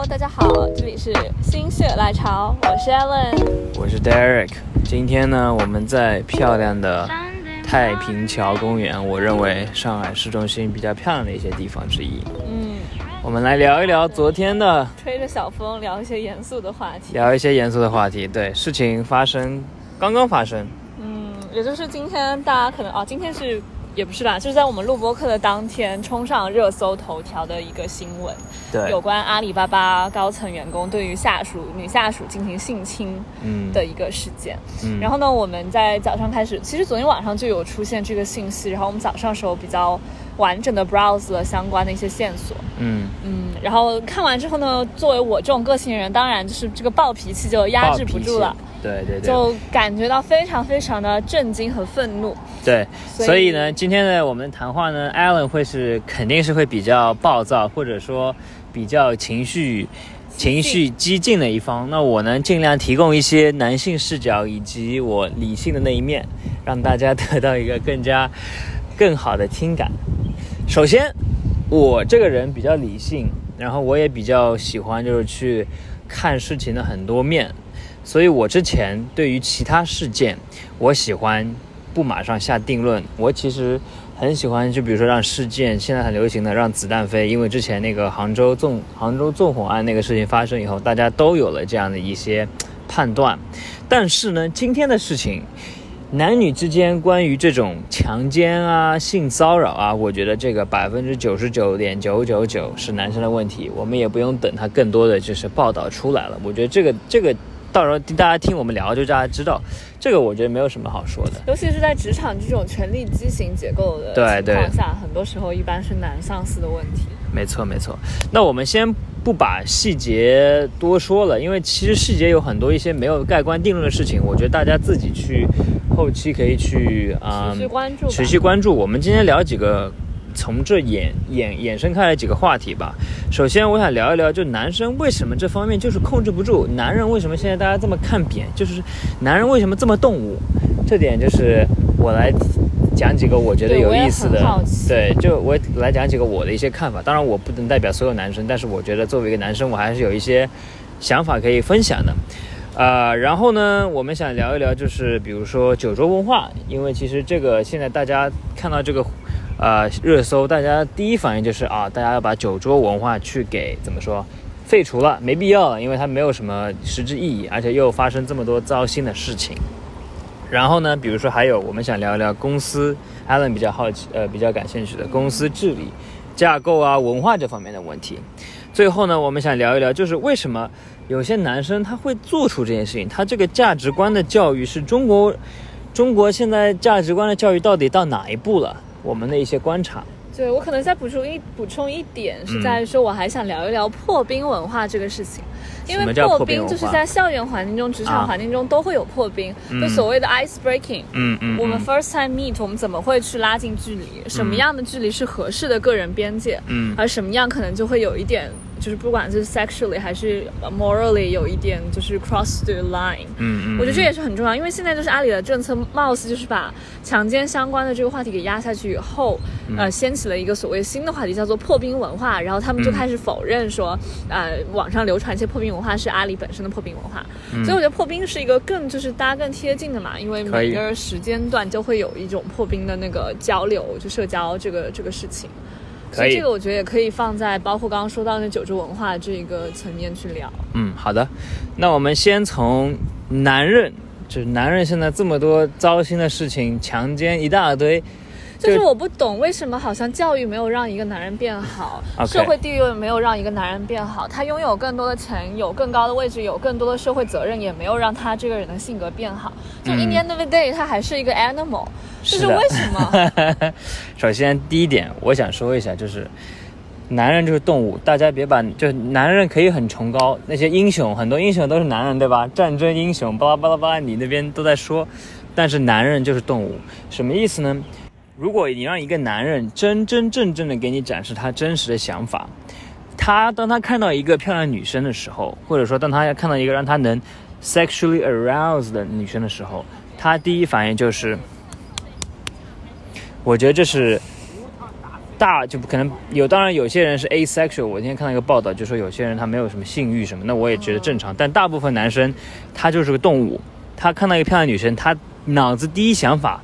Hello， 大家好，这里是心血来潮，我是 Ellen， 我是 Derek。今天呢，我们在漂亮的太平桥公园，我认为上海市中心比较漂亮的一些地方之一。我们来聊一聊昨天的，吹着小风聊一些严肃的话题，对，事情发生，刚刚发生。也就是今天大家可能今天是也不是啦，就是在我们录播课的当天冲上热搜头条的一个新闻，对，有关阿里巴巴高层员工对于女下属进行性侵的一个事件。然后呢，我们在早上开始，其实昨天晚上就有出现这个信息，然后我们早上时候比较完整的 browse 了相关的一些线索，然后看完之后呢，作为我这种个性人，当然就是这个暴脾气就压制不住了，对，就感觉到非常非常的震惊和愤怒，对，所以呢，今天的我们谈话呢， Ellen 肯定是会比较暴躁，或者说比较情绪激进的一方，那我呢尽量提供一些男性视角以及我理性的那一面，让大家得到一个更好的听感。首先，我这个人比较理性，然后我也比较喜欢就是去看事情的很多面，所以我之前对于其他事件，我喜欢不马上下定论。我其实很喜欢，就比如说让事件现在很流行的让子弹飞，因为之前那个杭州纵火案那个事情发生以后，大家都有了这样的一些判断。但是呢，今天的事情，男女之间关于这种强奸啊、性骚扰啊，我觉得这个 99.999% 是男生的问题，我们也不用等他更多的就是报道出来了。我觉得这个到时候大家听我们聊就大家知道，这个我觉得没有什么好说的。尤其是在职场这种权力畸形结构的情况下，很多时候一般是男上司的问题。没错，那我们先不把细节多说了，因为其实细节有很多一些没有盖棺定论的事情，我觉得大家自己去后期可以去持续关注。我们今天聊几个从这衍生开来几个话题吧。首先我想聊一聊，就男生为什么这方面就是控制不住，男人为什么现在大家这么看扁，就是男人为什么这么动武，这点就是我来讲几个我觉得有意思的，对，就我来讲几个我的一些看法。当然我不能代表所有男生，但是我觉得作为一个男生，我还是有一些想法可以分享的。然后呢，我们想聊一聊就是比如说酒桌文化，因为其实这个现在大家看到这个热搜，大家第一反应就是大家要把酒桌文化去给怎么说废除了，没必要了，因为它没有什么实质意义，而且又发生这么多糟心的事情。然后呢，比如说还有我们想聊一聊公司 Alan 比较感兴趣的公司治理架构啊、文化这方面的问题。最后呢，我们想聊一聊就是为什么有些男生他会做出这件事情，他这个价值观的教育是中国现在价值观的教育到底到哪一步了，我们的一些观察。对，我可能再补充一点是在于说，我还想聊一聊破冰文化这个事情，因为破冰就是在校园环境中、职场环境中都会有破冰，就所谓的 ice breaking。我们 first time meet， 我们怎么会去拉近距离？什么样的距离是合适的个人边界？而什么样可能就会有一点，就是不管是 sexually 还是 morally 有一点就是 cross the line。我觉得这也是很重要，因为现在就是阿里的政策貌似就是把强奸相关的这个话题给压下去以后，掀起了一个所谓新的话题，叫做破冰文化。然后他们就开始否认说，网上流传一些破冰文化是阿里本身的破冰文化。所以我觉得破冰是一个就是大家更贴近的嘛，因为每个时间段就会有一种破冰的那个交流，就社交这个事情。所以这个我觉得也可以放在包括刚刚说到那酒桌文化这个层面去聊。好的，那我们先从男人现在这么多糟心的事情，强奸一大堆，就是我不懂为什么好像教育没有让一个男人变好，社会地位没有让一个男人变好，他拥有更多的钱，有更高的位置，有更多的社会责任，也没有让他这个人的性格变好，就in the end of the day 他还是一个 animal。 这是为什么？首先第一点我想说一下，就是男人就是动物，大家别把就是男人可以很崇高，那些英雄，很多英雄都是男人，对吧？战争英雄巴拉巴拉巴拉，你那边都在说，但是男人就是动物，什么意思呢？如果你让一个男人真正的给你展示他真实的想法，当他看到一个漂亮女生的时候，或者说当他看到一个让他能 sexually aroused 的女生的时候，他第一反应就是，我觉得这是大就不可能有，当然有些人是 asexual， 我今天看到一个报道就说有些人他没有什么性欲什么，那我也觉得正常，但大部分男生他就是个动物，他看到一个漂亮女生，他脑子第一想法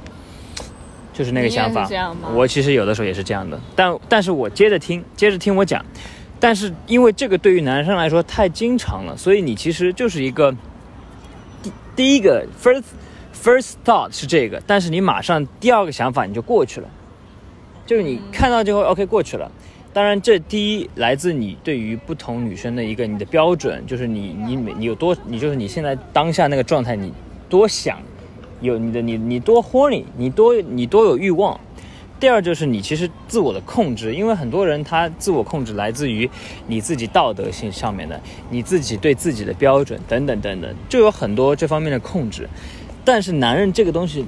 就是那个想法。我其实有的时候也是这样的，但是我接着听我讲，但是因为这个对于男生来说太经常了，所以你其实就是一个第一个 first thought 是这个，但是你马上第二个想法你就过去了，就是你看到就会 OK 过去了。当然这第一来自你对于不同女生的一个你的标准，就是你有多，你就是你现在当下那个状态，你多想有你的你多 horny， 你多有欲望。第二就是你其实自我的控制，因为很多人他自我控制来自于你自己道德性上面的，你自己对自己的标准等等等等，就有很多这方面的控制。但是男人这个东西，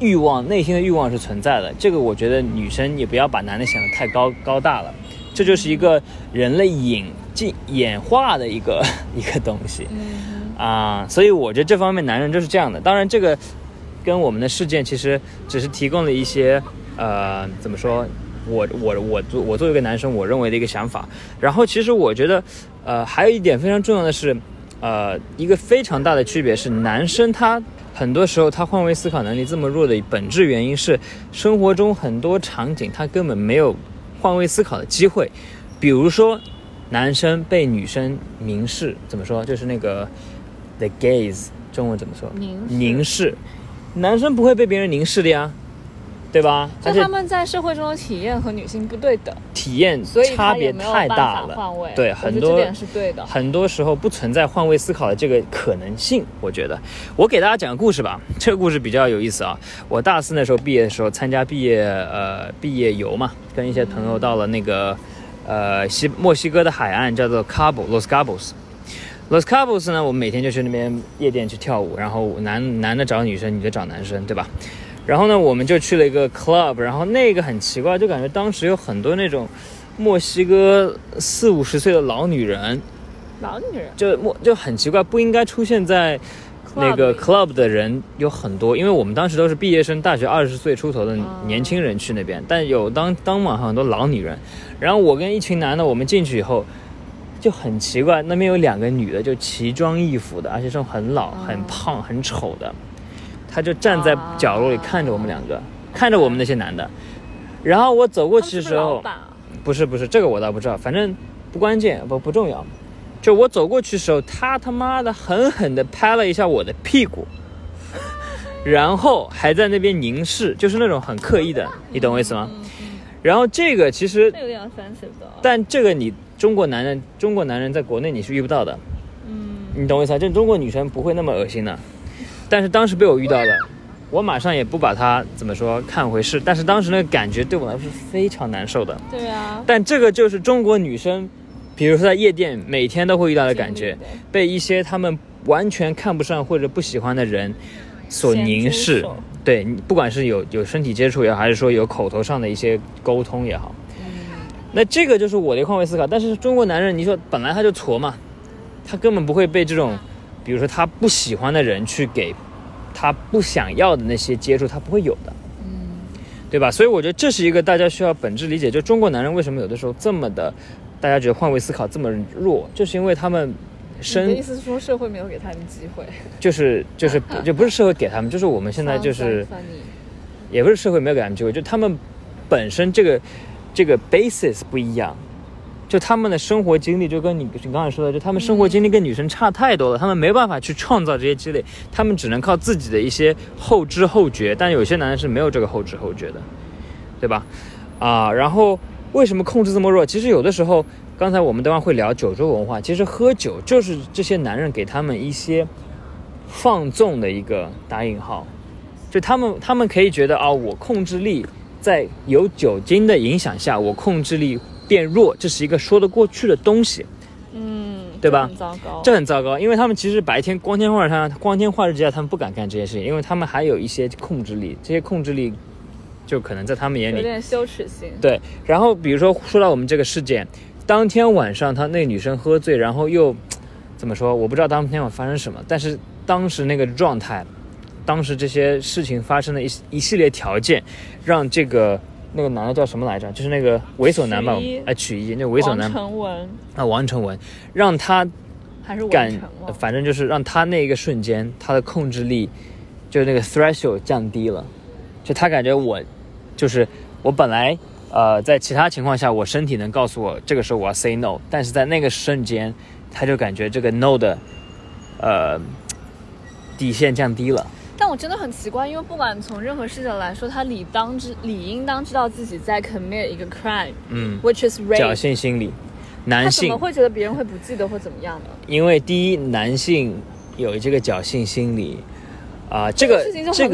欲望，内心的欲望是存在的，这个我觉得女生也不要把男的想得太高大了，这就是一个人类演化的一个东西啊，所以我觉得这方面男人就是这样的。当然这个跟我们的事件其实只是提供了一些怎么说，我作为一个男生我认为的一个想法。然后其实我觉得还有一点非常重要的是一个非常大的区别是，男生他很多时候他换位思考能力这么弱的本质原因是生活中很多场景他根本没有换位思考的机会。比如说男生被女生凝视，怎么说，就是那个 the gaze 中文怎么说，凝视，男生不会被别人凝视的呀，对吧？就他们在社会中的体验和女性不对等，体验差别太大了。对，很多点是对的，很多时候不存在换位思考的这个可能性。我觉得，我给大家讲个故事吧，这个故事比较有意思啊。我大四那时候毕业的时候，参加毕业游嘛，跟一些朋友到了那个墨西哥的海岸，叫做 Los Cabos。Los Cabos 呢，我们每天就去那边夜店去跳舞，然后男的找女生，女的找男生，对吧？然后呢我们就去了一个 club， 然后那个很奇怪，就感觉当时有很多那种墨西哥40-50岁的老女人就很奇怪，不应该出现在那个 club 的人有很多，因为我们当时都是毕业生，大学20岁出头的年轻人去那边，但有当晚很多老女人。然后我跟一群男的，我们进去以后就很奇怪，那边有两个女的就奇装异服的，而且是很老很胖很丑的，他就站在角落里看着我们两个，看着我们那些男的。然后我走过去的时候，不是这个我倒不知道，反正不关键，不重要。就我走过去的时候，他妈的狠狠地拍了一下我的屁股，然后还在那边凝视，就是那种很刻意的，你懂我意思吗？然后这个其实有点 offensive 的，但这个你中国男人在国内你是遇不到的，你懂我意思吗？这中国女生不会那么恶心的。但是当时被我遇到的，我马上也不把它怎么说看回事，但是当时那个感觉对我来说是非常难受的。对啊，但这个就是中国女生比如说在夜店每天都会遇到的感觉，被一些他们完全看不上或者不喜欢的人所凝视。对，不管是有身体接触也好，还是说有口头上的一些沟通也好，那这个就是我的换位思考。但是中国男人你说本来他就挫嘛，他根本不会被这种比如说他不喜欢的人去给他不想要的那些接触，他不会有的，对吧？所以我觉得这是一个大家需要本质理解，就中国男人为什么有的时候这么的大家觉得换位思考这么弱，就是因为他们你的意思是说社会没有给他们机会，就不是社会给他们，就是我们现在就是也不是社会没有给他们机会，就他们本身这个 basis 不一样，就他们的生活经历，就跟你刚才说的，就他们生活经历跟女生差太多了，他们没办法去创造这些积累，他们只能靠自己的一些后知后觉，但有些男人是没有这个后知后觉的，对吧？然后为什么控制这么弱？其实有的时候，刚才我们等会会聊酒桌文化，其实喝酒就是这些男人给他们一些放纵的一个打引号，就他们可以觉得我控制力在有酒精的影响下，我控制力变弱，这是一个说得过去的东西，对吧？这很糟糕，因为他们其实白天光天化日之下他们不敢干这些事情，因为他们还有一些控制力，这些控制力就可能在他们眼里有点羞耻心。对，然后比如说说到我们这个事件，当天晚上他那个女生喝醉，然后又怎么说，我不知道当天晚上发生什么，但是当时那个状态，当时这些事情发生的一系列条件，让这个那个男的叫什么来着，就是那个猥琐男吧，曲一，那个猥琐男王成文，让他还是感，反正就是让他那个瞬间他的控制力就是那个 threshold 降低了，就他感觉我就是我本来在其他情况下我身体能告诉我这个时候我要 say no， 但是在那个瞬间他就感觉这个 no 的底线降低了。但我真的很奇怪，因为不管从任何事情来说，他理应当知道自己在 commit 一个 crime， which is rape， 侥幸心理。男性他怎么会觉得别人会不记得或怎么样呢？因为第一，男性有这个侥幸心理啊，这个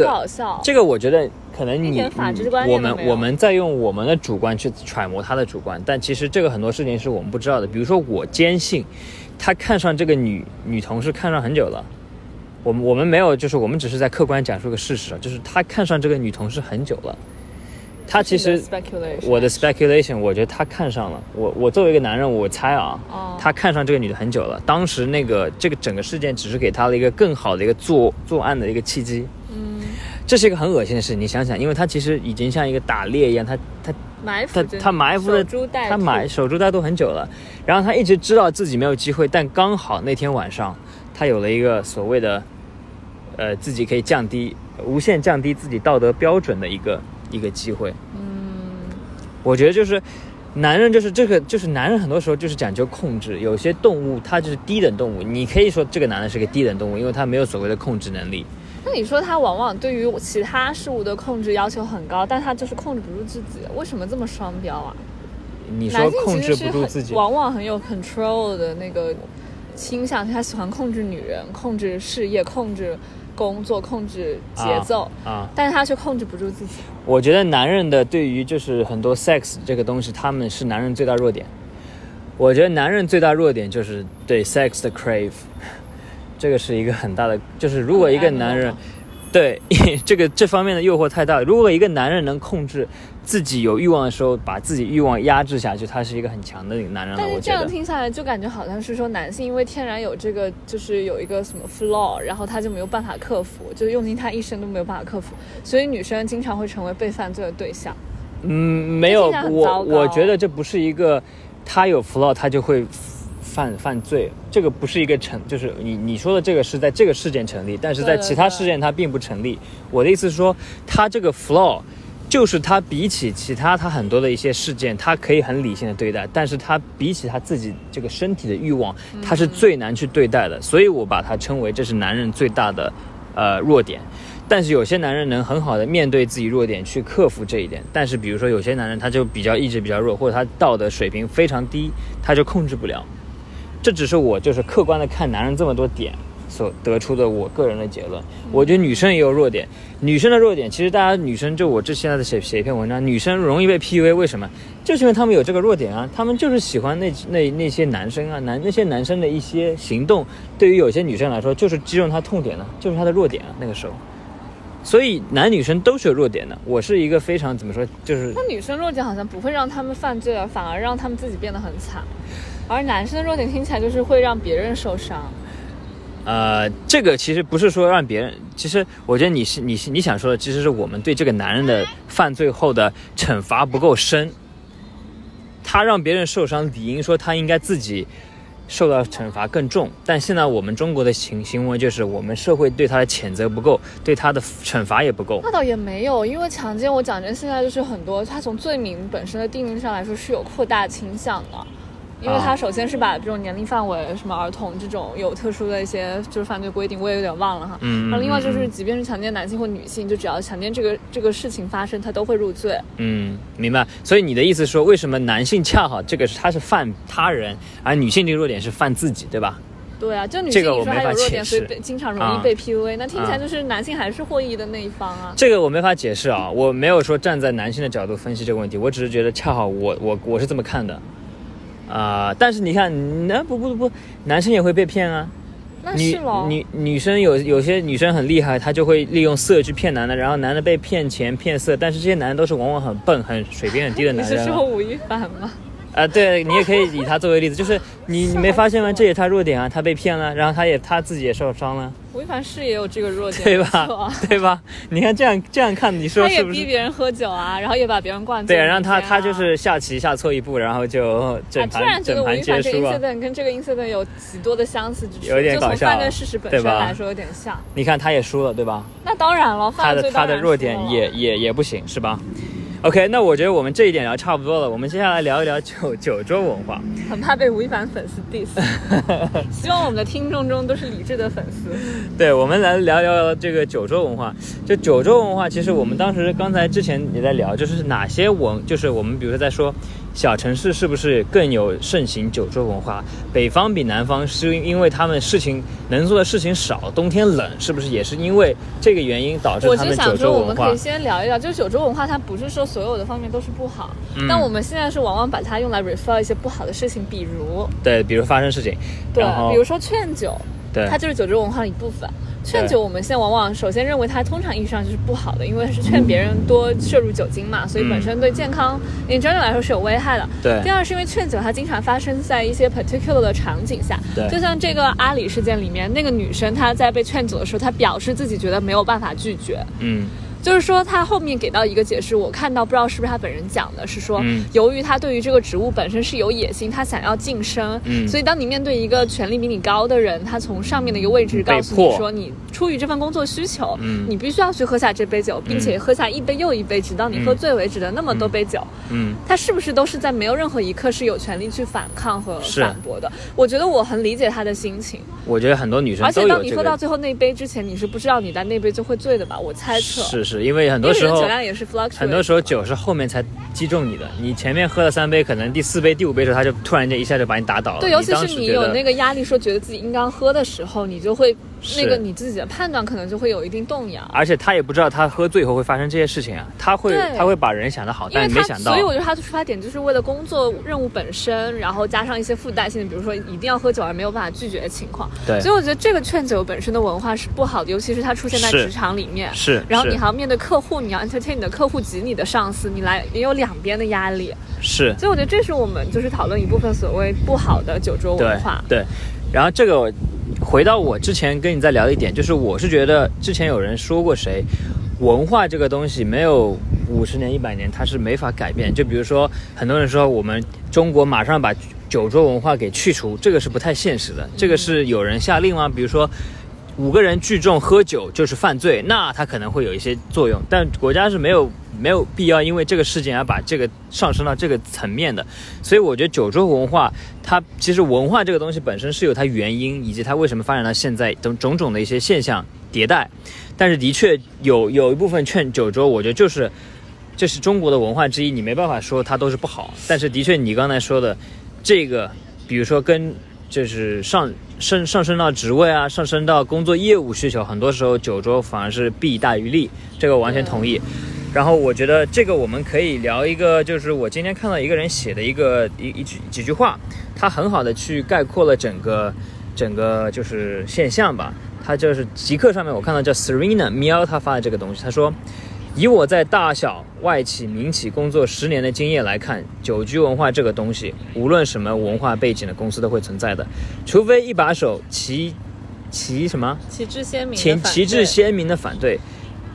搞笑，这个我觉得可能我们在用我们的主观去揣摩他的主观，但其实这个很多事情是我们不知道的。比如说，我坚信他看上这个女同事看上很久了。我们没有，就是我们只是在客观讲述个事实，就是他看上这个女同事很久了，他其实我的 speculation， 我觉得他看上了我作为一个男人，我猜啊，他看上这个女的很久了。当时那个这个整个事件只是给他了一个更好的一个作案的一个契机。这是一个很恶心的事，你想想，因为他其实已经像一个打猎一样，他埋伏了守株待兔很久了，然后他一直知道自己没有机会，但刚好那天晚上他有了一个所谓的。自己可以无限降低自己道德标准的一个机会。我觉得就是男人，就是这个，就是男人很多时候就是讲究控制。有些动物它就是低等动物，你可以说这个男人是个低等动物，因为他没有所谓的控制能力。那你说他往往对于其他事物的控制要求很高，但他就是控制不住自己，为什么这么双标啊？你说控制不住自己，往往很有 control 的那个倾向，他喜欢控制女人，控制事业，控制工作，控制节奏但是他却控制不住自己。我觉得男人的对于就是很多 sex 这个东西，他们是男人最大弱点。我觉得男人最大弱点就是对 sex 的 crave， 这个是一个很大的，就是如果一个男人对这方面的诱惑太大，如果一个男人能控制自己有欲望的时候，把自己欲望压制下去，他是一个很强的男人了。但是这样听下来就感觉好像是说，男性因为天然有这个，就是有一个什么 flaw， 然后他就没有办法克服，就是用尽他一生都没有办法克服，所以女生经常会成为被犯罪的对象。没有，我觉得这不是一个他有 flaw 他就会犯罪，这个不是一个就是你说的这个是在这个事件成立，但是在其他事件它并不成立。对对对，我的意思是说，他这个 flaw。就是他比起其他他很多的一些事件，他可以很理性的对待，但是他比起他自己这个身体的欲望，他是最难去对待的，所以我把它称为这是男人最大的弱点。但是有些男人能很好的面对自己弱点去克服这一点，但是比如说有些男人他就比较意志比较弱，或者他道德水平非常低，他就控制不了。这只是我就是客观的看男人这么多点所得出的我个人的结论。我觉得女生也有弱点，女生的弱点其实大家女生，就我这现在的写一篇文章，女生容易被 PUA， 为什么？就是因为他们有这个弱点啊，他们就是喜欢那些男生啊，那些男生的一些行动，对于有些女生来说就是击中她痛点了，就是她的弱点啊，那个时候。所以男女生都是有弱点的。我是一个非常怎么说，就是那女生弱点好像不会让他们犯罪啊，反而让他们自己变得很惨，而男生的弱点听起来就是会让别人受伤。这个其实不是说让别人，其实我觉得你想说的，其实是我们对这个男人的犯罪后的惩罚不够深。他让别人受伤，理应说他应该自己受到惩罚更重。但现在我们中国的行为就是，我们社会对他的谴责不够，对他的惩罚也不够。那倒也没有，因为强奸，我讲真，现在就是很多，他从罪名本身的定义上来说是有扩大倾向的。因为他首先是把这种年龄范围，什么儿童这种有特殊的一些就是犯罪规定，我也有点忘了哈。然后另外就是，即便是强奸男性或女性，就只要强奸这个事情发生，他都会入罪。明白。所以你的意思说，为什么男性恰好这个他是犯他人，而女性这个弱点是犯自己，对吧？对啊，就女性你说还有弱点，所以经常容易被 PUA，那听起来就是男性还是获益的那一方啊。这个我没法解释啊，我没有说站在男性的角度分析这个问题，我只是觉得恰好我是这么看的。但是你看，不，男生也会被骗啊。那是咯，女生有些女生很厉害，她就会利用色去骗男的，然后男的被骗钱骗色，但是这些男的都是往往很笨、很水平很低的男人。你是说吴亦凡吗？对，你也可以以他作为例子，就是你没发现吗？这也他弱点啊，他被骗了，然后他自己也受伤了。吴亦凡是也有这个弱点，对吧？对吧？你看这样看，你说是不是？他也逼别人喝酒啊，然后也把别人灌醉。对，然后他就是下棋下错一步，然后就整盘、啊、整盘结束啊。突然觉得吴亦凡这个 incident 跟这个 incident 有极多的相似之处，有点搞笑，就从犯罪事实本身来说有点像。你看他也输了，对吧？那当然了，犯罪当然输了，他的弱点也不行，是吧？OK， 那我觉得我们这一点聊差不多了，我们接下来聊一聊酒桌文化。很怕被吴亦凡粉丝 diss， 希望我们的听众中都是理智的粉丝。对，我们来聊聊这个酒桌文化。就酒桌文化，其实我们当时刚才之前也在聊，就是哪些就是我们比如说在说小城市是不是更有盛行酒桌文化？北方比南方是因为他们能做的事情少，冬天冷是不是也是因为这个原因导致他们酒桌文化？我就想说，我们可以先聊一聊，就是酒桌文化它不是说。所有的方面都是不好，但我们现在是往往把它用来 refer 一些不好的事情，比如发生事情，对，比如说劝酒，对，它就是酒桌文化的一部分。劝酒我们现在往往首先认为它通常意义上就是不好的，因为是劝别人多摄入酒精嘛，所以本身对健康 in general 来说是有危害的。对。第二是因为劝酒它经常发生在一些 particular 的场景下，对，就像这个阿里事件里面那个女生她在被劝酒的时候，她表示自己觉得没有办法拒绝，就是说他后面给到一个解释，我看到不知道是不是他本人讲的，是说由于他对于这个职务本身是有野心，他想要晋升，所以当你面对一个权力比你高的人，他从上面的一个位置告诉你说你出于这份工作需求，你必须要去喝下这杯酒，并且喝下一杯又一杯，直到你喝醉为止的那么多杯酒，他是不是都是在没有任何一刻是有权利去反抗和反驳的？我觉得我很理解他的心情。我觉得很多女生都有这个，而且当你喝到最后那杯之前，你是不知道你在那杯就会醉的吧？我猜测是。因为很多时候酒是后面才击中你的，你前面喝了三杯，可能第四杯第五杯的时候他就突然间一下就把你打倒了。对，尤其是你有那个压力说觉得自己应当喝的时候，你就会那个你自己的判断可能就会有一定动摇。而且他也不知道他喝醉以后会发生这些事情啊，他会把人想得好，但没想到。所以我觉得他的出发点就是为了工作任务本身，然后加上一些附带性的，比如说一定要喝酒而没有办法拒绝的情况。对，所以我觉得这个劝酒本身的文化是不好的，尤其是它出现在职场里面。是，然后你还要面对客户，你要 entertain 你的客户及你的上司，你来也有两边的压力。是，所以我觉得这是我们就是讨论一部分所谓不好的酒桌文化。对，然后这个回到我之前跟你在聊的一点，就是我是觉得之前有人说过谁，文化这个东西没有50年100年它是没法改变。就比如说很多人说我们中国马上把酒桌文化给去除，这个是不太现实的，这个是有人下令吗？比如说5个人聚众喝酒就是犯罪，那它可能会有一些作用，但国家是没有必要因为这个事件而把这个上升到这个层面的。所以我觉得酒桌文化它其实文化这个东西本身是有它原因以及它为什么发展到现在等种种的一些现象迭代，但是的确有一部分劝酒桌，我觉得就是这是中国的文化之一，你没办法说它都是不好。但是的确你刚才说的这个，比如说跟就是上升到职位啊，上升到工作业务需求，很多时候酒桌反而是弊大于利，这个完全同意。然后我觉得这个我们可以聊一个，就是我今天看到一个人写的几句话，他很好的去概括了整个就是现象吧。他就是极客上面我看到叫 Serena Miel 他发的这个东西，他说以我在大小外企民企工作10年的经验来看，酒局文化这个东西无论什么文化背景的公司都会存在的，除非一把手旗帜鲜明的反对。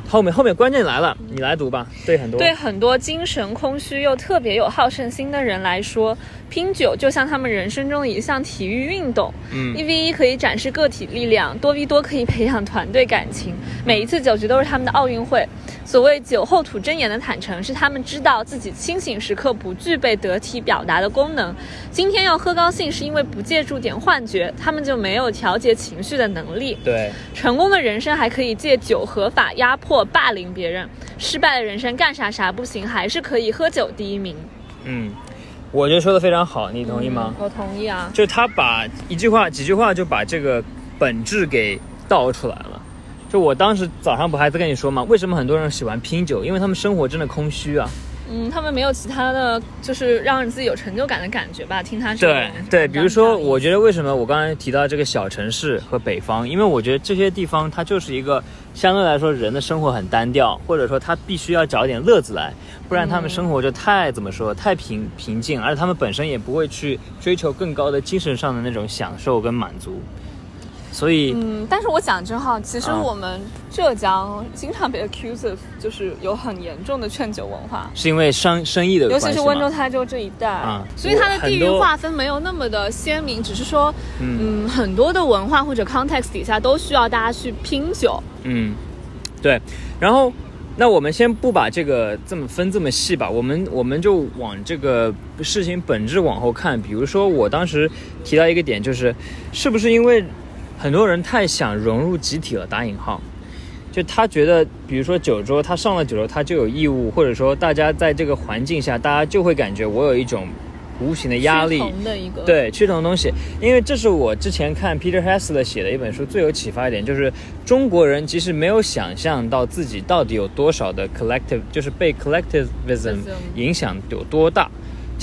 后面关键来了，你来读吧。对很多精神空虚又特别有好胜心的人来说，拼酒就像他们人生中的一项体育运动。1v1 可以展示个体力量，多v多可以培养团队感情，每一次酒局都是他们的奥运会。所谓酒后吐真言的坦诚，是他们知道自己清醒时刻不具备得体表达的功能。今天要喝高兴，是因为不借助点幻觉，他们就没有调节情绪的能力。对，成功的人生还可以借酒合法压迫霸凌别人，失败的人生干啥不行，还是可以喝酒第一名。我觉得说的非常好，你同意吗？我同意啊，就他把几句话就把这个本质给道出来了。就我当时早上不还在跟你说吗，为什么很多人喜欢拼酒，因为他们生活真的空虚啊，他们没有其他的就是让自己有成就感的感觉吧，听他说。对对，比如说我觉得为什么我刚才提到这个小城市和北方，因为我觉得这些地方它就是一个相对来说人的生活很单调，或者说他必须要找点乐子来，不然他们生活就太平静，而且他们本身也不会去追求更高的精神上的那种享受跟满足。所以但是我讲真哈，其实我们浙江经常被 accused 就是有很严重的劝酒文化，是因为生意的关系，尤其是温州台州这一带所以它的地域划分没有那么的鲜明，只是说很多的文化或者 context 底下都需要大家去拼酒。对，然后那我们先不把这个这么分这么细吧，我们就往这个事情本质往后看。比如说我当时提到一个点，就是是不是因为很多人太想融入集体了，打引号，就他觉得比如说酒桌，他上了酒桌他就有义务，或者说大家在这个环境下大家就会感觉我有一种无形的压力，趋同的东西。因为这是我之前看 Peter Hessler 写的一本书最有启发一点，就是中国人其实没有想象到自己到底有多少的 collective， 就是被 collectivism 影响有多大。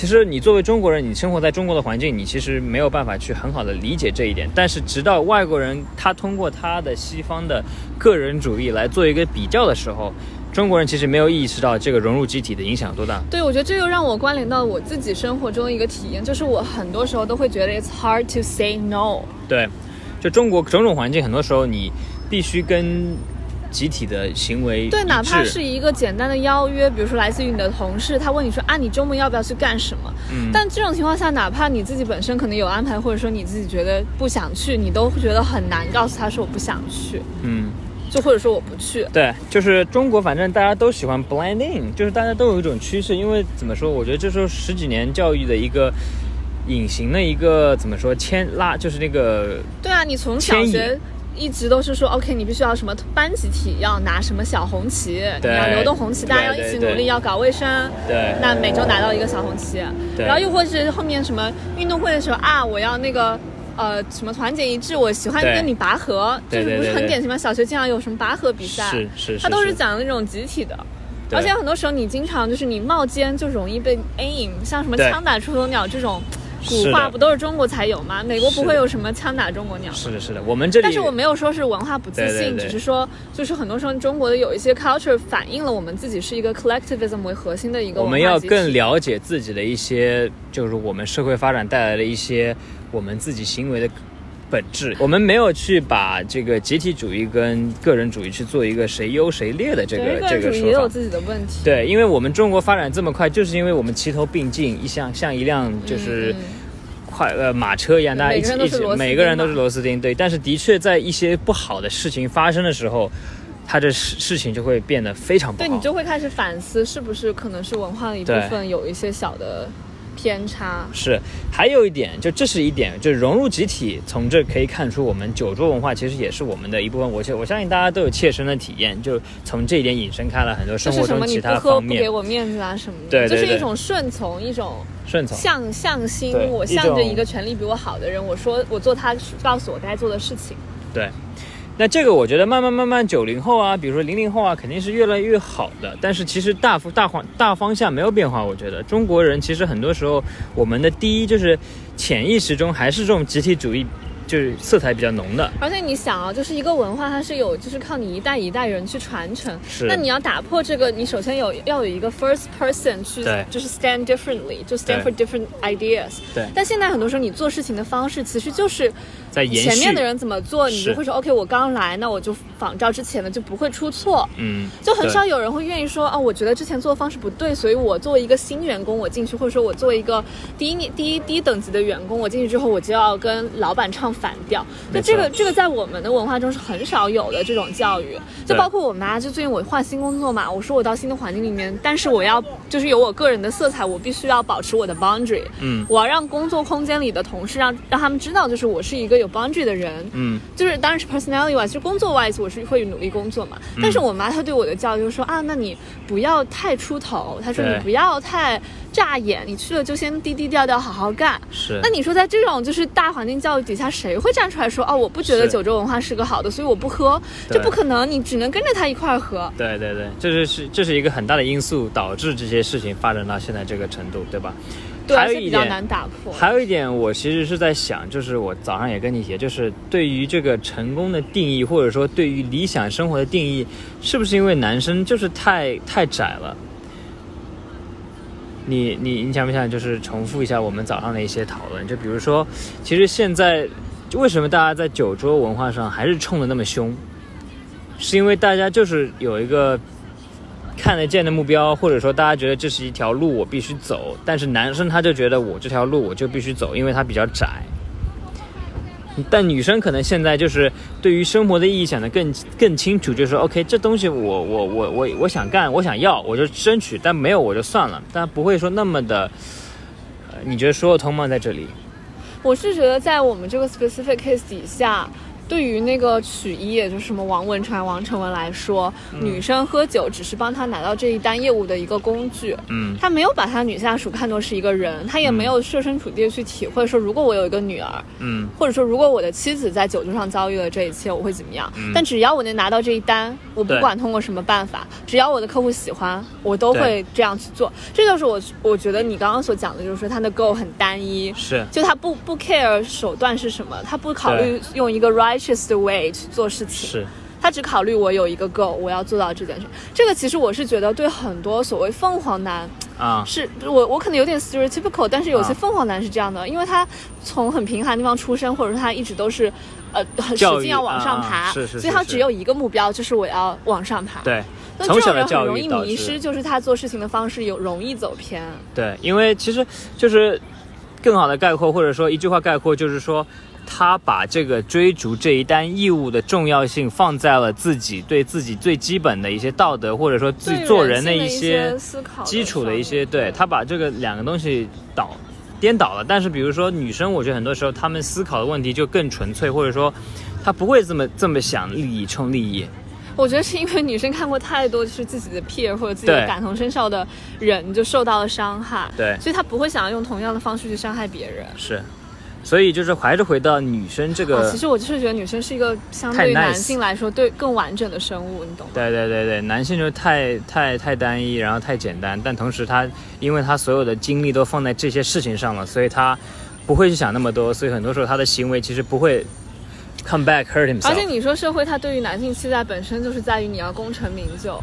其实你作为中国人，你生活在中国的环境，你其实没有办法去很好的理解这一点。但是直到外国人他通过他的西方的个人主义来做一个比较的时候，中国人其实没有意识到这个融入集体的影响多大。对，我觉得这又让我关联到我自己生活中的一个体验，就是我很多时候都会觉得 it's hard to say no。 对，就中国种种环境，很多时候你必须跟集体的行为，对，哪怕是一个简单的邀约，比如说来自于你的同事，他问你说啊，你周末要不要去干什么？但这种情况下，哪怕你自己本身可能有安排，或者说你自己觉得不想去，你都觉得很难告诉他说我不想去，就或者说我不去。对，就是中国，反正大家都喜欢 blend in， 就是大家都有一种趋势。因为怎么说，我觉得这是十几年教育的一个隐形的一个怎么说牵拉，就是那个。对啊，你从小学一直都是说 OK， 你必须要什么班集体，要拿什么小红旗，你要流动红旗，大家要一起努力，要搞卫生，对，那每周拿到一个小红旗。然后又或者是后面什么运动会的时候啊，我要那个什么团结一致，我喜欢跟你拔河，就是不是很典型吗？小学经常有什么拔河比赛，是它都是讲那种集体的。而且很多时候你经常就是你冒尖就容易被 aim， 像什么枪打出头鸟这种古话不都是中国才有吗？美国不会有什么枪打中国鸟。是的，我们这里。但是我没有说是文化不自信，只是说就是很多时候中国的有一些 culture 反映了我们自己是一个 collectivism 为核心的一个文化。我们要更了解自己的一些，就是我们社会发展带来的一些我们自己行为的本质。我们没有去把这个集体主义跟个人主义去做一个谁优谁劣的这个说法。也有自己的问题。对，因为我们中国发展这么快，就是因为我们齐头并进，像一辆就是快马车一样，大家一起，每个人都是螺丝钉。对，但是的确在一些不好的事情发生的时候，他的事情就会变得非常不好。对，你就会开始反思，是不是可能是文化的一部分有一些小的偏差。是，还有一点，就这是一点，就融入集体，从这可以看出我们酒桌文化其实也是我们的一部分。我相信大家都有切身的体验，就从这一点引申开了很多生活中其他方面。就是什么你不喝不给我面子啊什么的，对，就是一种顺从，一种向心，我向着一个权力比我好的人，我说我做他告诉我该做的事情。对，那这个我觉得慢慢90后啊，比如说00后啊，肯定是越来越好的。但是其实大方向没有变化。我觉得中国人其实很多时候，我们的第一就是潜意识中还是这种集体主义，就是色彩比较浓的。而且你想啊，就是一个文化它是有，就是靠你一代一代人去传承。是。那你要打破这个，你首先要有一个 first person 去，就是 stand differently， 就 stand for different ideas。对。但现在很多时候你做事情的方式其实就是在延续前面的人怎么做，你就会说 OK， 我刚来，那我就仿照之前的，就不会出错。就很少有人会愿意说我觉得之前做的方式不对，所以我作为一个新员工我进去，或者说我作为一个第一等级的员工，我进去之后我就要跟老板唱反调。那这个在我们的文化中是很少有的这种教育。就包括我妈，就最近我换新工作嘛，我说我到新的环境里面，但是我要就是有我个人的色彩，我必须要保持我的 boundary。我要让工作空间里的同事让他们知道，就是我是一个有 boundary 的人。就是当然是 personality wise， 就工作 wise 我是会努力工作嘛。但是我妈她对我的教育就说啊，那你不要太出头，她说你不要太乍眼，你去了就先低低调调好好干。是。那你说在这种就是大环境教育底下，谁谁会站出来说哦，我不觉得九州文化是个好的，所以我不喝，这不可能，你只能跟着他一块儿喝。对对对，这是一个很大的因素导致这些事情发展到现在这个程度，对吧？对，还有一点比较难打破。还有一点我其实是在想，就是我早上也跟你提，就是对于这个成功的定义，或者说对于理想生活的定义，是不是因为男生就是太窄了？你想不想就是重复一下我们早上的一些讨论？就比如说，其实现在为什么大家在酒桌文化上还是冲得那么凶，是因为大家就是有一个看得见的目标，或者说大家觉得这是一条路我必须走，但是男生他就觉得我这条路我就必须走，因为它比较窄。但女生可能现在就是对于生活的意义想得更清楚，就是说 OK 这东西我想干，我想要我就争取，但没有我就算了，但不会说那么的你觉得说得通吗？在这里我是觉得在我们这个 specific case 底下，对于那个曲一，也就是什么王文传、王成文来说，女生喝酒只是帮他拿到这一单业务的一个工具，他没有把他女下属看作是一个人，他也没有设身处地去体会说，如果我有一个女儿，或者说如果我的妻子在酒桌上遭遇了这一切，我会怎么样？但只要我能拿到这一单，我不管通过什么办法，只要我的客户喜欢，我都会这样去做。这就是我觉得你刚刚所讲的，就是说他的 goal 很单一，是就他不 care 手段是什么，他不考虑用一个 righteous way 去做事情，是他只考虑我有一个 goal， 我要做到这件事。这个其实我是觉得对很多所谓凤凰男啊，是我可能有点 stereotypical， 但是有些凤凰男是这样的，因为他从很贫寒的地方出生，或者说他一直都是使劲要往上爬，是所以他只有一个目标，就是我要往上爬。对，那这种人很容易迷失，就是他做事情的方式容易走偏。对，因为其实就是更好的概括，或者说一句话概括，就是说他把这个追逐这一单义务的重要性放在了自己对自己最基本的一些道德，或者说自己做人的一些基础的一些，对，他把这个两个东西颠倒了。但是比如说女生，我觉得很多时候她们思考的问题就更纯粹，或者说她不会这么想利益冲利益。我觉得是因为女生看过太多就是自己的 peer 或者自己的感同身受的人就受到了伤害，对，所以她不会想要用同样的方式去伤害别人。是，所以就是还是回到女生这个，其实我就是觉得女生是一个相对于男性来说对更完整的生物，你懂吗？对对对对，男性就是太单一，然后太简单，但同时他因为他所有的精力都放在这些事情上了，所以他不会去想那么多，所以很多时候他的行为其实不会 come back hurt himself。而且你说社会他对于男性期待本身就是在于你要功成名就，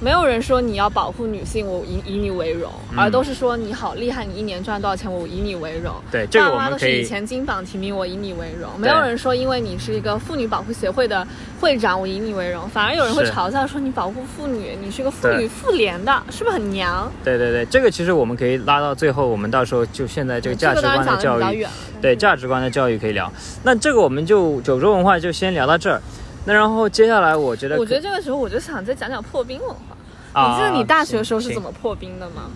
没有人说你要保护女性，我以你为荣，而都是说你好厉害，你一年赚多少钱，我以你为荣。对，这个我们可以。爸妈都是以前金榜题名，我以你为荣。没有人说因为你是一个妇女保护协会的会长，我以你为荣。反而有人会嘲笑说你保护妇女，你是个妇女妇联的，是不是很娘？对对对，这个其实我们可以拉到最后，我们到时候就现在这个价值观的教育，对价值观的教育可以聊。那这个我们就九州文化就先聊到这儿。那然后接下来我觉得这个时候我就想再讲讲破冰文化啊。你记得你大学的时候是怎么破冰的吗？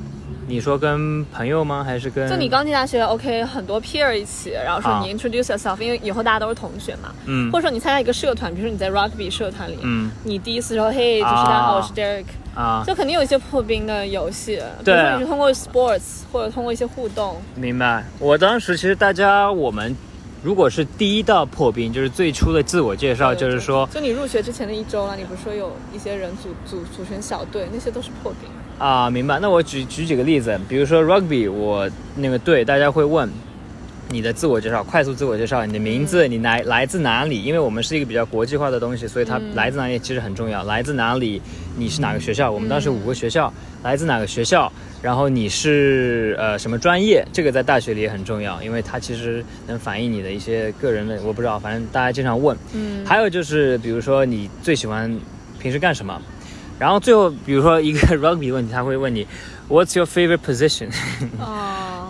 你说跟朋友吗？还是跟就你刚进大学 OK 很多 peer 一起，然后说你 introduce yourself， 因为以后大家都是同学嘛，或者说你参加一个社团，比如说你在 rugby 社团里，你第一次说嘿，就是大家好，我是 Derek 啊，就肯定有一些破冰的游戏，比如说你是通过 sports 或者通过一些互动。明白。我当时其实我们如果是第一道破冰，就是最初的自我介绍，就是说就你入学之前的一周了，你不是说有一些人组成小队，那些都是破冰啊。明白。那我举几个例子，比如说 rugby， 我那个队大家会问你的自我介绍，快速自我介绍，你的名字，你来自哪里，因为我们是一个比较国际化的东西，所以它来自哪里其实很重要。来自哪里，你是哪个学校，我们当时5个学校，来自哪个学校，然后你是什么专业，这个在大学里也很重要，因为它其实能反映你的一些个人的，我不知道，反正大家经常问。还有就是比如说你最喜欢平时干什么，然后最后比如说一个 rugby 问题，他会问你 What's your favorite position？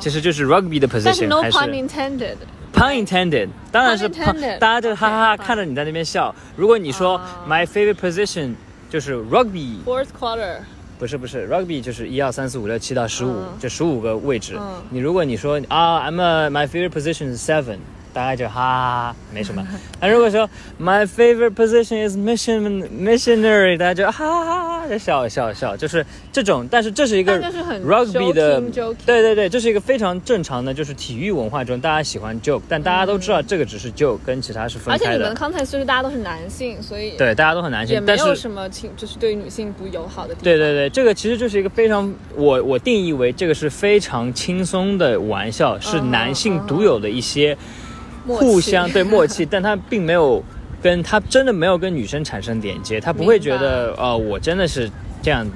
其实就是 rugby 的 position， 但是 no pun intended。Pun intended， 当然是 pun， 大家就哈哈看着你在那边笑。如果你说 my favorite position 就是 rugby。Fourth quarter。不是 rugby 就是1 2 3 4 5 6 7到15，这15个位置。你如果你说啊，I'm my favorite position is 7，大概就哈哈哈，没什么。但如果说 my favorite position is missionary， 大家就哈哈哈哈就笑，就是这种。但是这是一个 rugby 的，对，这是一个非常正常的，就是体育文化中大家喜欢 joke， 但大家都知道这个只是 joke， 跟其他是分开的。而且你们的 context 就是大家都是男性，所以对大家都很男性，也没有什么就是对女性不友好的地方。对，这个其实就是一个非常我定义为这个是非常轻松的玩笑，是男性独有的一些互相对默契，但他并没有跟他真的没有跟女生产生连接，他不会觉得我真的是这样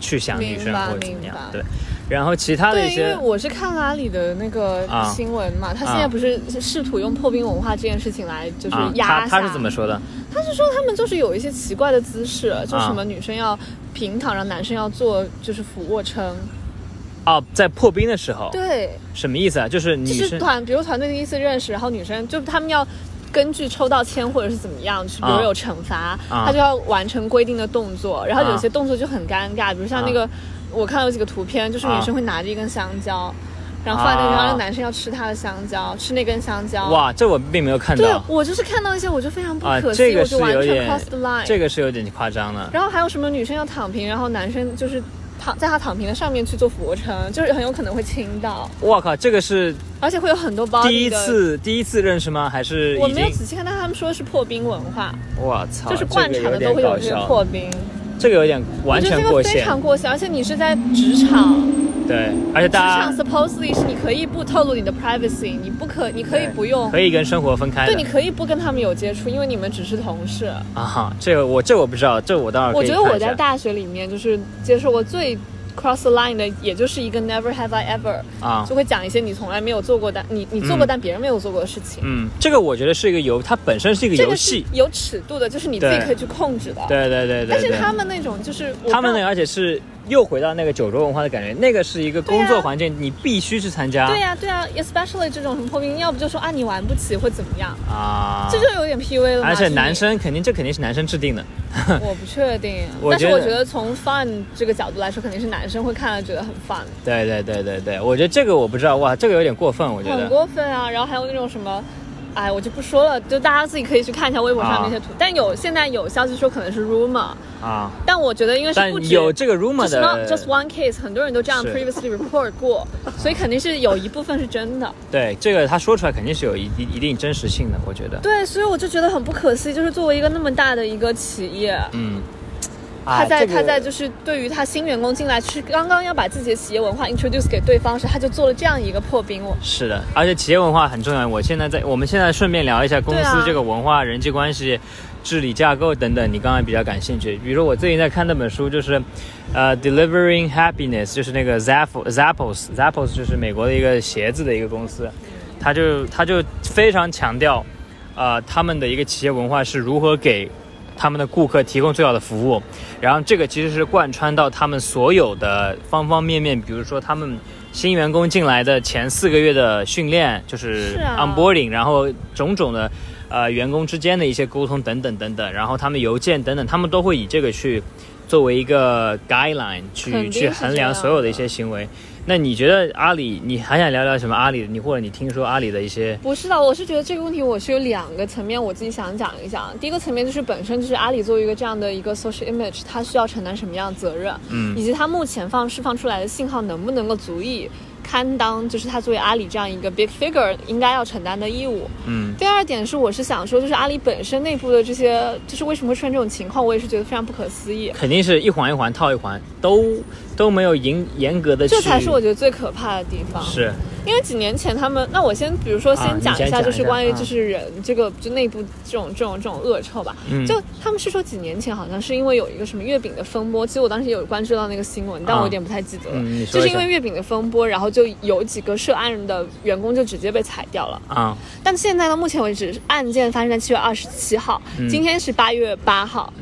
去想女生或者怎么样。对，然后其他的一些，对，因为我是看阿里的那个新闻嘛，他现在不是试图用破冰文化这件事情来就是压下。他是怎么说的？他是说他们就是有一些奇怪的姿势，就什么女生要平躺，然后男生要做就是俯卧撑。在破冰的时候，对，什么意思啊？就是女生，就是比如团队第一次认识，然后女生就他们要根据抽到签或者是怎么样，比如有惩罚，他就要完成规定的动作，然后有些动作就很尴尬，比如像那个我看到有几个图片，就是女生会拿着一根香蕉，然后放在那边，然后男生要吃他的香蕉，吃那根香蕉。哇，这我并没有看到。对，我就是看到一些，我就非常不可思议，我就完全 cross the line， 这个是有点夸张的。然后还有什么女生要躺平，然后男生就是在他躺平的上面去做俯卧撑，就是很有可能会亲到。哇靠，这个是，而且会有很多包。第一次认识吗？还是已经？我没有仔细看到，他们说是破冰文化。哇操，就是惯常的都会有这个破冰。这个有点完全过线，非常过线，而且你是在职场。对，而且大家职场 supposedly 是你可以不透露你的 privacy， 你可以不用，可以跟生活分开的。对，你可以不跟他们有接触，因为你们只是同事啊。这个我不知道，这我当然可以看一下。我觉得我在大学里面就是接受过最 cross the line 的，也就是一个 never have I ever 就会讲一些你从来没有做过的，你做过但别人没有做过的事情。这个我觉得是一个它本身是一个游戏，这个、有尺度的，就是你自己可以去控制的。对。但是他们那种就是他们呢，而且是。又回到那个九州文化的感觉，那个是一个工作环境，你必须去参加。对呀 especially 这种什么破冰，要不就说你玩不起或怎么样这就有点 PUA 了嘛。而且男生肯定是男生制定的。我不确定，但是我觉得从 fun 这个角度来说，肯定是男生会看了觉得很 fun。对，我觉得这个我不知道，哇，这个有点过分，我觉得很过分啊。然后还有那种什么。我就不说了，就大家自己可以去看一下微博上那些图。但现在有消息说可能是 rumor 但我觉得因为是不止有这个 rumor 的 ，not just one case， 很多人都这样 previously report 过，所以肯定是有一部分是真的。对，这个他说出来肯定是有一定真实性的，我觉得。对，所以我就觉得很不可思议，就是作为一个那么大的一个企业，他在就是对于他新员工进来去刚刚要把自己的企业文化 introduce 给对方时，他就做了这样一个破冰。是的，而且企业文化很重要。我们现在顺便聊一下公司这个文化、人际关系、治理架构等等，你刚才比较感兴趣。比如我最近在看那本书，就是Delivering Happiness， 就是那个 Zappos 就是美国的一个鞋子的一个公司，他就非常强调他们的一个企业文化是如何给他们的顾客提供最好的服务，然后这个其实是贯穿到他们所有的方方面面，比如说他们新员工进来的前4个月的训练，就是 onboarding， 然后种种的员工之间的一些沟通等等，然后他们邮件等等，他们都会以这个去作为一个 guideline 去衡量所有的一些行为。那你觉得阿里，你还想聊聊什么阿里的？或者你听说阿里的一些？不是的，我是觉得这个问题我是有2个层面，我自己想讲一讲。第一个层面就是本身就是阿里作为一个这样的一个 social image， 它需要承担什么样的责任，以及它目前释放出来的信号能不能够足以堪当，就是它作为阿里这样一个 big figure 应该要承担的义务。第二点是我是想说，就是阿里本身内部的这些，就是为什么会出现这种情况，我也是觉得非常不可思议。肯定是一环一环套一环都没有严格的，这才是我觉得最可怕的地方。是因为几年前他们，那我先比如说先讲一下，就是关于就是人这个就内部这种恶臭吧。就他们是说几年前好像是因为有一个什么月饼的风波，其实我当时有关注到那个新闻，但我有点不太记得了。就是因为月饼的风波，然后就有几个涉案的员工就直接被裁掉了但现在到目前为止，案件发生在7月27号，今天是8月8号。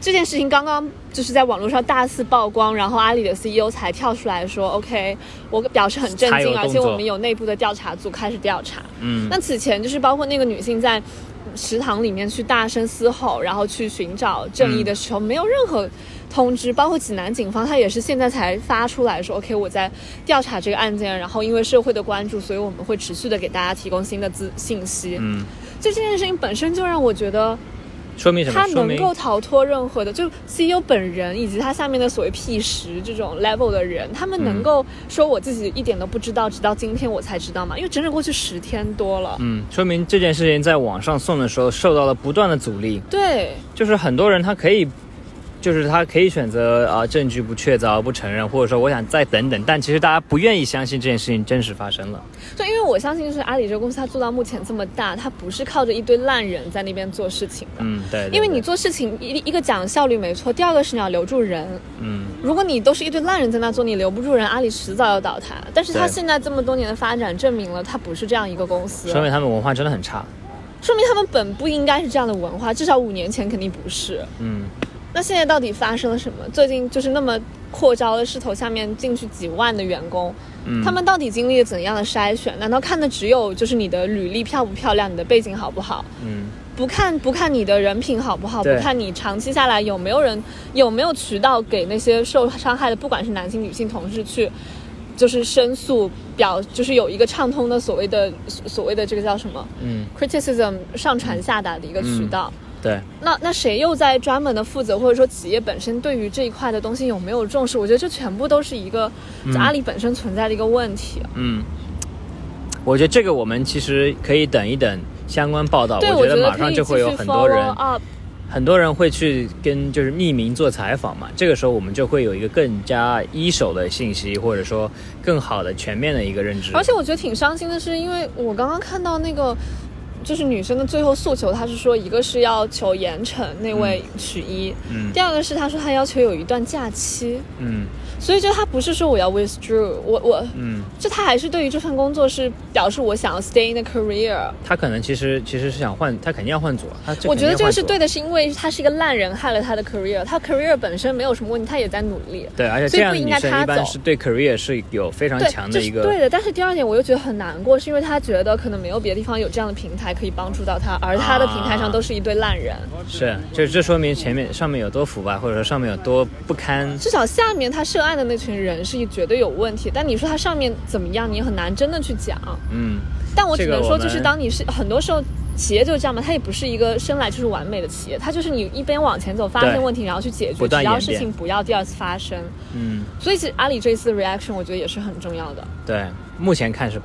这件事情刚刚就是在网络上大肆曝光，然后阿里的 CEO 才跳出来说 OK， 我表示很震惊，而且我们有内部的调查组开始调查。嗯，那此前就是包括那个女性在食堂里面去大声嘶吼，然后去寻找正义的时候，没有任何通知，包括济南警方他也是现在才发出来说 OK， 我在调查这个案件，然后因为社会的关注，所以我们会持续的给大家提供新的信息。嗯，就这件事情本身就让我觉得说明什么？他能够逃脱任何的，就 CEO 本人以及他下面的所谓 P10 这种 level 的人，他们能够说我自己一点都不知道，直到今天我才知道嘛？因为整整过去10天多了。嗯，说明这件事情在往上送的时候受到了不断的阻力。对，就是很多人他可以，就是他可以选择啊、证据不确凿不承认，或者说我想再等等，但其实大家不愿意相信这件事情真实发生了。对，因为我相信就是阿里这个公司它做到目前这么大，它不是靠着一堆烂人在那边做事情的。嗯， 对，因为你做事情一个讲效率没错，第二个是你要留住人。嗯，如果你都是一堆烂人在那做，你留不住人，阿里迟早要倒台。但是它现在这么多年的发展证明了它不是这样一个公司，说明他们文化真的很差，说明他们本不应该是这样的文化，至少5年前肯定不是。嗯，那现在到底发生了什么？最近就是那么扩招的势头下面进去几万的员工，他们到底经历了怎样的筛选？难道看的只有就是你的履历漂不漂亮，你的背景好不好？不看你的人品好不好，不看你长期下来有没有渠道给那些受伤害的，不管是男性女性同事去就是申诉表，就是有一个畅通的所谓的这个叫什么？criticism 上传下达的一个渠道。对，那谁又在专门的负责，或者说企业本身对于这一块的东西有没有重视？我觉得这全部都是一个阿里本身存在的一个问题。嗯，我觉得这个我们其实可以等一等相关报道，我觉得马上就会有很多人会去跟就是匿名做采访嘛，这个时候我们就会有一个更加一手的信息，或者说更好的全面的一个认知。而且我觉得挺伤心的是，因为我刚刚看到那个就是女生的最后诉求，她是说一个是要求严惩那位许一，第二个是她说她要求有一段假期。嗯，所以就她不是说我要 withdraw， 我就她还是对于这份工作是表示我想要 stay in the career。她可能其实是想换，她肯定要换组。我觉得这个是对的，是因为她是一个烂人害了她的 career， 她 career 本身没有什么问题，她也在努力。对，而且这样的女生一般是对 career 是有非常强的一个。对，对的，但是第二点我又觉得很难过，是因为她觉得可能没有别的地方有这样的平台。可以帮助到他，而他的平台上都是一堆烂人。是，就是这说明前面上面有多腐败，或者说上面有多不堪。至少下面他涉案的那群人是绝对有问题，但你说他上面怎么样，你很难真的去讲。嗯，但我只能说，就是当你是很多时候企业就是这样嘛，它也不是一个生来就是完美的企业，它就是你一边往前走，发现问题然后去解决，只要事情不要第二次发生。嗯，所以其实阿里这一次的 reaction 我觉得也是很重要的。对。目前看是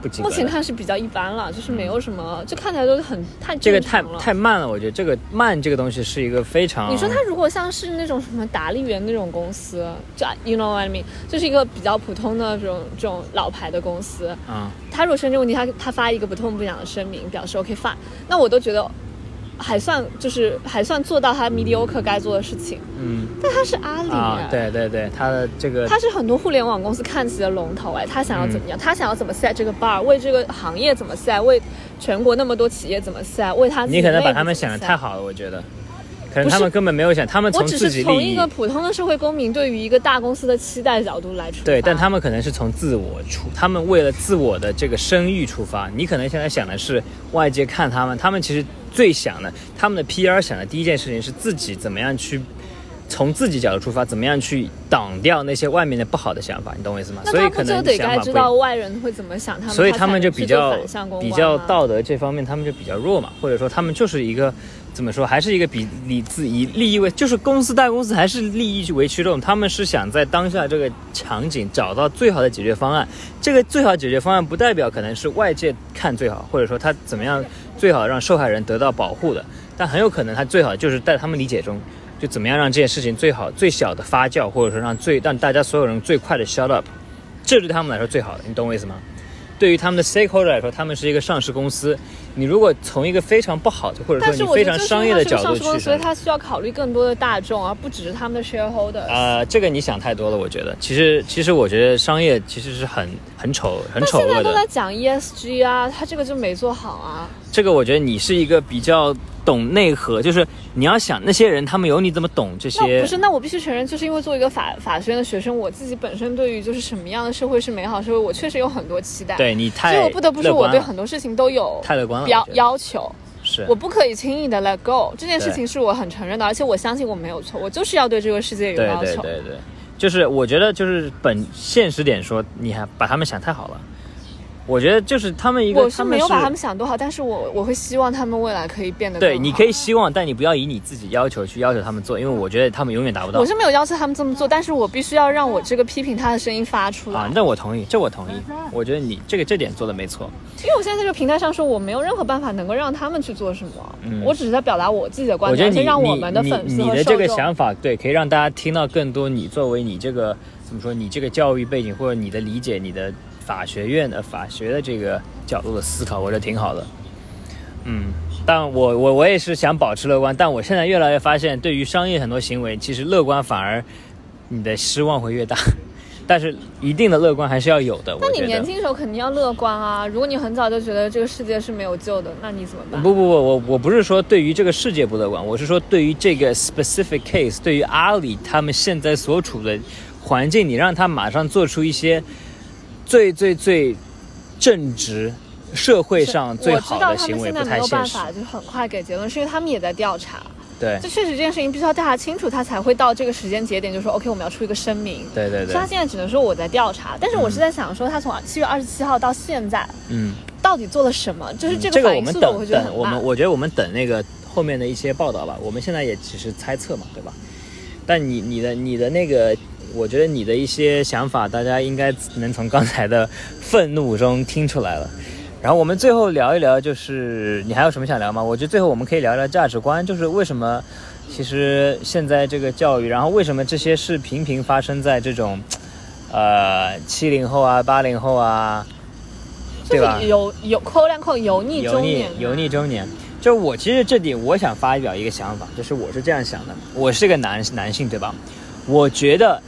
比较一般了，就是没有什么，就看起来都很太正常了，太慢了。我觉得这个慢这个东西是一个非常，你说它如果像是那种什么达利园那种公司，就 you know what I mean， 就是一个比较普通的这种老牌的公司啊，他如果出现这个问题，他发一个不痛不痒的声明，表示 OK fine， 那我都觉得还算做到他 mediocre 该做的事情。嗯，但他是阿里啊，对，他的这个他是很多互联网公司看齐的龙头哎，他想要怎么样，他想要怎么 set 这个 bar， 为这个行业怎么 set， 为全国那么多企业怎么 set， 为他自己，你可能把他们想得太好了，我觉得。可能他们根本没有想，他们从自己利益，我只是从一个普通的社会公民对于一个大公司的期待角度来出发。对，但他们可能是从自我出，他们为了自我的这个声誉出发。你可能现在想的是外界看他们，他们其实最想的，他们的 PR 想的第一件事情是自己怎么样去。从自己角度出发，怎么样去挡掉那些外面的不好的想法，你懂我意思吗？所以可能得该知道外人会怎么想他们，所以他们就比较道德这方面他们就比较弱嘛，或者说他们就是一个怎么说，还是一个以利益为，就是公司大公司还是利益为驱动，他们是想在当下这个场景找到最好的解决方案。这个最好解决方案不代表可能是外界看最好，或者说他怎么样最好让受害人得到保护的，但很有可能他最好就是在他们理解中。就怎么样让这件事情最好最小的发酵，或者说让大家所有人最快的 shut up， 这对他们来说最好的，你懂我意思吗？对于他们的 stakeholder 来说，他们是一个上市公司，你如果从一个非常不好的，或者说你非常商业的角度去，所以他需要考虑更多的大众，而不只是他们的 shareholder。这个你想太多了，我觉得。其实我觉得商业其实是很丑恶的。现在都在讲 ESG 啊，他这个就没做好啊。这个我觉得你是一个比较懂内核，就是你要想那些人他们有你怎么懂这些。不是，那我必须承认，就是因为作为一个法学院的学生，我自己本身对于就是什么样的社会是美好社会，我确实有很多期待。对，你太乐观了，所以我不得不说我对很多事情都有太乐观了要求。是，我不可以轻易的 let go， 这件事情是我很承认的，而且我相信我没有错，我就是要对这个世界有要求。对，就是我觉得就是现实点说，你还把他们想太好了。我觉得就是他们一个，我是没有把他们想多好，但是我会希望他们未来可以变得更好。对，你可以希望，但你不要以你自己要求去要求他们做，因为我觉得他们永远达不到。我是没有要求他们这么做，但是我必须要让我这个批评他的声音发出来啊。那我同意，我觉得你这点做的没错。因为我现在在这个平台上说，我没有任何办法能够让他们去做什么，我只是在表达我自己的观点，而且让我们的粉丝和受众，你的这个想法，对，可以让大家听到更多。你作为你这个怎么说，你这个教育背景或者你的理解，你的法学的这个角度的思考，我觉得挺好的。但我也是想保持乐观，但我现在越来越发现，对于商业很多行为，其实乐观反而你的失望会越大，但是一定的乐观还是要有的。那你年轻时候肯定要乐观啊，如果你很早就觉得这个世界是没有救的，那你怎么办？不，我不是说对于这个世界不乐观，我是说对于这个 specific case， 对于阿里他们现在所处的环境，你让他马上做出一些最正直，社会上最好的行为不太现实。我知道他们现在没有办法就很快给结论，是因为他们也在调查。对，就确实这件事情必须要调查清楚，他才会到这个时间节点就说 OK， 我们要出一个声明。对。所以他现在只能说我在调查，但是我是在想说，他从7月27号到现在，到底做了什么？就是这个反应速度，我觉得很慢。我觉得我们等那个后面的一些报道吧。我们现在也只是猜测嘛，对吧？但你的那个。我觉得你的一些想法大家应该能从刚才的愤怒中听出来了。然后我们最后聊一聊，就是你还有什么想聊吗？我觉得最后我们可以聊一聊价值观，就是为什么其实现在这个教育，然后为什么这些事频频发生在这种70后啊80后啊，对吧，就是有扣两扣油腻中年。就我其实这里我想发表一个想法，就是我是这样想的，我是个男性，对吧？我觉得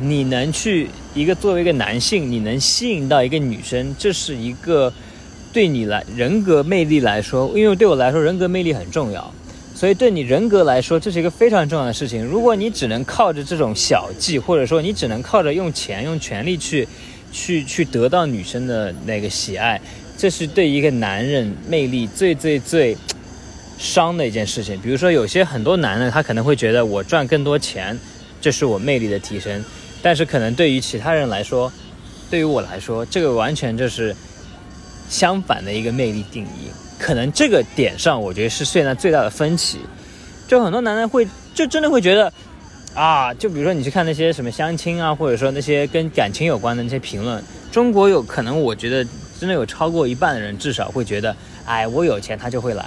你能去作为一个男性，你能吸引到一个女生，这是一个对你人格魅力来说，因为对我来说人格魅力很重要，所以对你人格来说这是一个非常重要的事情。如果你只能靠着这种小技，或者说你只能靠着用钱用权力去得到女生的那个喜爱，这是对一个男人魅力最伤的一件事情。比如说有些很多男人他可能会觉得我赚更多钱，这是我魅力的提升，但是可能对于其他人来说，对于我来说，这个完全就是相反的一个魅力定义。可能这个点上我觉得是现在最大的分歧。就很多男人就真的会觉得啊，就比如说你去看那些什么相亲啊，或者说那些跟感情有关的那些评论，中国有可能我觉得真的有超过一半的人至少会觉得，哎，我有钱他就会来。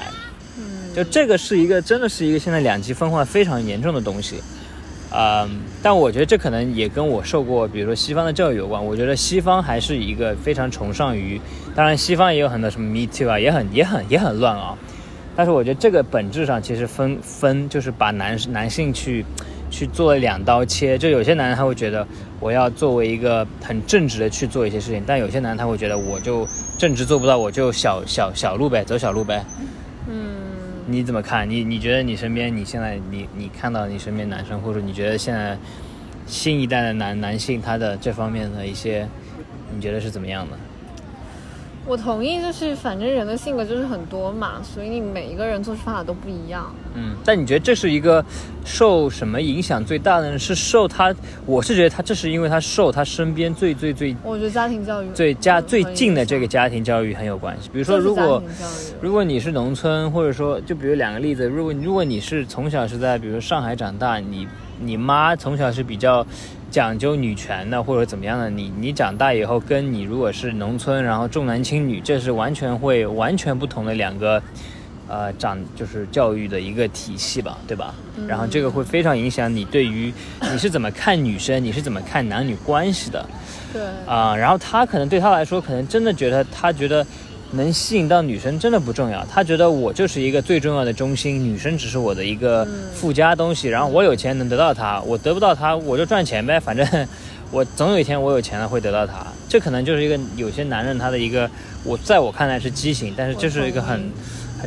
就这个是一个真的是一个现在两极分化非常严重的东西。但我觉得这可能也跟我受过比如说西方的教育有关。我觉得西方还是一个非常崇尚于，当然西方也有很多什么 Me Too 啊，也很乱啊，但是我觉得这个本质上其实分就是把男性去做两刀切。就有些男人他会觉得我要作为一个很正直的去做一些事情，但有些男人他会觉得我就正直做不到，我就小路呗，走小路呗。你怎么看？你觉得你身边，你现在你看到你身边男生，或者你觉得现在新一代的男性他的这方面的一些，你觉得是怎么样的？我同意，就是反正人的性格就是很多嘛，所以你每一个人做事方法都不一样。但你觉得这是一个受什么影响最大的人？是受他，我是觉得他这是因为他受他身边最，我觉得家庭教育最近的这个家庭教育很有关系。比如说，如果你是农村，或者说就比如两个例子，如果你是从小是在比如上海长大，你妈从小是比较讲究女权的或者怎么样的，你长大以后跟你如果是农村然后重男轻女，这是完全不同的两个就是教育的一个体系吧，对吧？然后这个会非常影响你对于你是怎么看女生，你是怎么看男女关系的。对啊，然后他可能对他来说可能真的觉得他觉得能吸引到女生真的不重要，他觉得我就是一个最重要的中心，女生只是我的一个附加东西。然后我有钱能得到她，我得不到她我就赚钱呗，反正我总有一天我有钱了会得到她。这可能就是一个有些男人他的一个，在我看来是畸形，但是这是一个很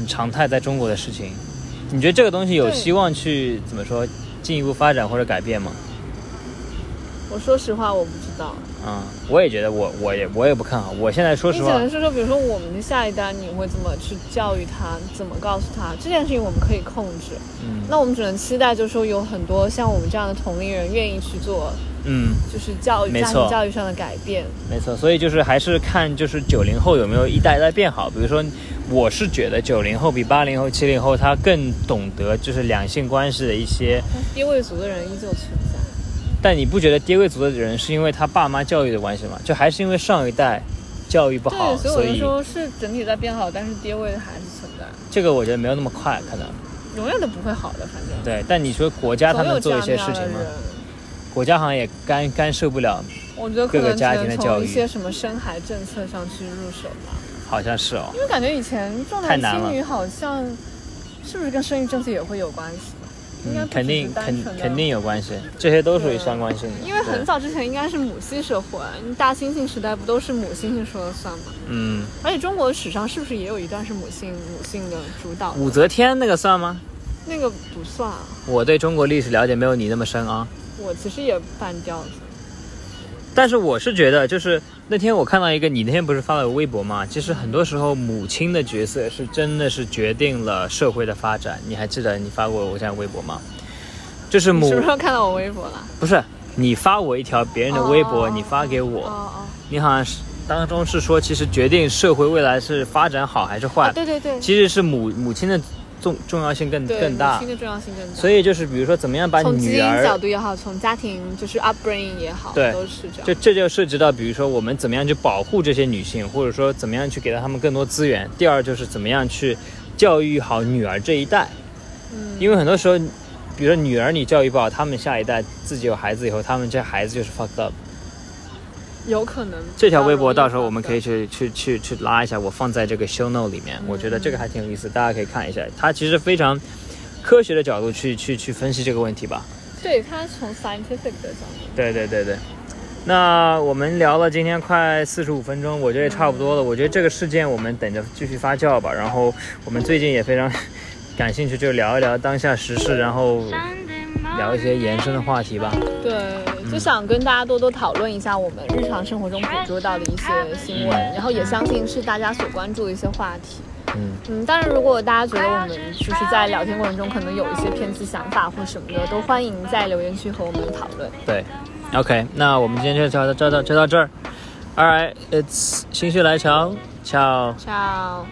常态在中国的事情。你觉得这个东西有希望去怎么说进一步发展或者改变吗？我说实话我不知道。嗯，我也觉得我也不看好。我现在说实话，你只能说比如说我们的下一代，你会怎么去教育他，怎么告诉他这件事情我们可以控制。嗯，那我们只能期待就是说有很多像我们这样的同龄人愿意去做，嗯，就是教育家庭教育上的改变。没错，所以就是还是看就是90后有没有一代一代变好。比如说我是觉得90后比80后70后他更懂得就是两性关系的一些，低位族的人依旧存在。但你不觉得低位族的人是因为他爸妈教育的关系吗？就还是因为上一代教育不好，对，所以我就说是整体在变好，但是低位还是存在。这个我觉得没有那么快，可能永远都不会好的，反正对。但你说国家他们做一些事情吗？国家好像也干涉不了各个家庭的教育。我觉得可能只能从一些什么生孩政策上去入手吧。好像是哦，因为感觉以前重男轻女好像是不是跟生育政策也会有关系？嗯，肯定有关系，这些都属于相关性的。因为很早之前应该是母系社会，大猩猩时代不都是母猩猩说了算吗？嗯，而且中国史上是不是也有一段是母性的主导的？武则天那个算吗？那个不算。我对中国历史了解没有你那么深啊。我其实也半吊子，但是我是觉得就是那天我看到一个，你那天不是发了微博吗？其实很多时候母亲的角色是真的是决定了社会的发展。你还记得你发过我这样微博吗？就是你什么时候看到我微博了？不是你发我一条别人的微博，你发给我，你好像是当中是说其实决定社会未来是发展好还是坏，对对对，其实是母亲的重要性更大，母亲的重要性更大。所以就是比如说怎么样把女儿从基因角度也好，从家庭就是 upbringing 也好，对，都是这样。这就涉及到比如说我们怎么样去保护这些女性，或者说怎么样去给到她们更多资源。第二就是怎么样去教育好女儿这一代，嗯，因为很多时候比如说女儿你教育不好，她们下一代自己有孩子以后，她们这孩子就是 fucked up， 有可能。这条微博到时候我们可以去拉一下，我放在这个 show note 里面，我觉得这个还挺有意思，大家可以看一下。它其实非常科学的角度去分析这个问题吧。对，它从 scientific 的角度。对对对对。那我们聊了今天快45分钟，我觉得也差不多了。我觉得这个事件我们等着继续发酵吧。然后我们最近也非常感兴趣，就聊一聊当下时事，然后聊一些延伸的话题吧。对，就想跟大家多多讨论一下我们日常生活中捕捉到的一些新闻，然后也相信是大家所关注的一些话题。但是如果大家觉得我们就是在聊天过程中可能有一些偏激想法或什么的，都欢迎在留言区和我们讨论。对 ，OK， 那我们今天就到这儿。All right， it's 心血来潮，ciao。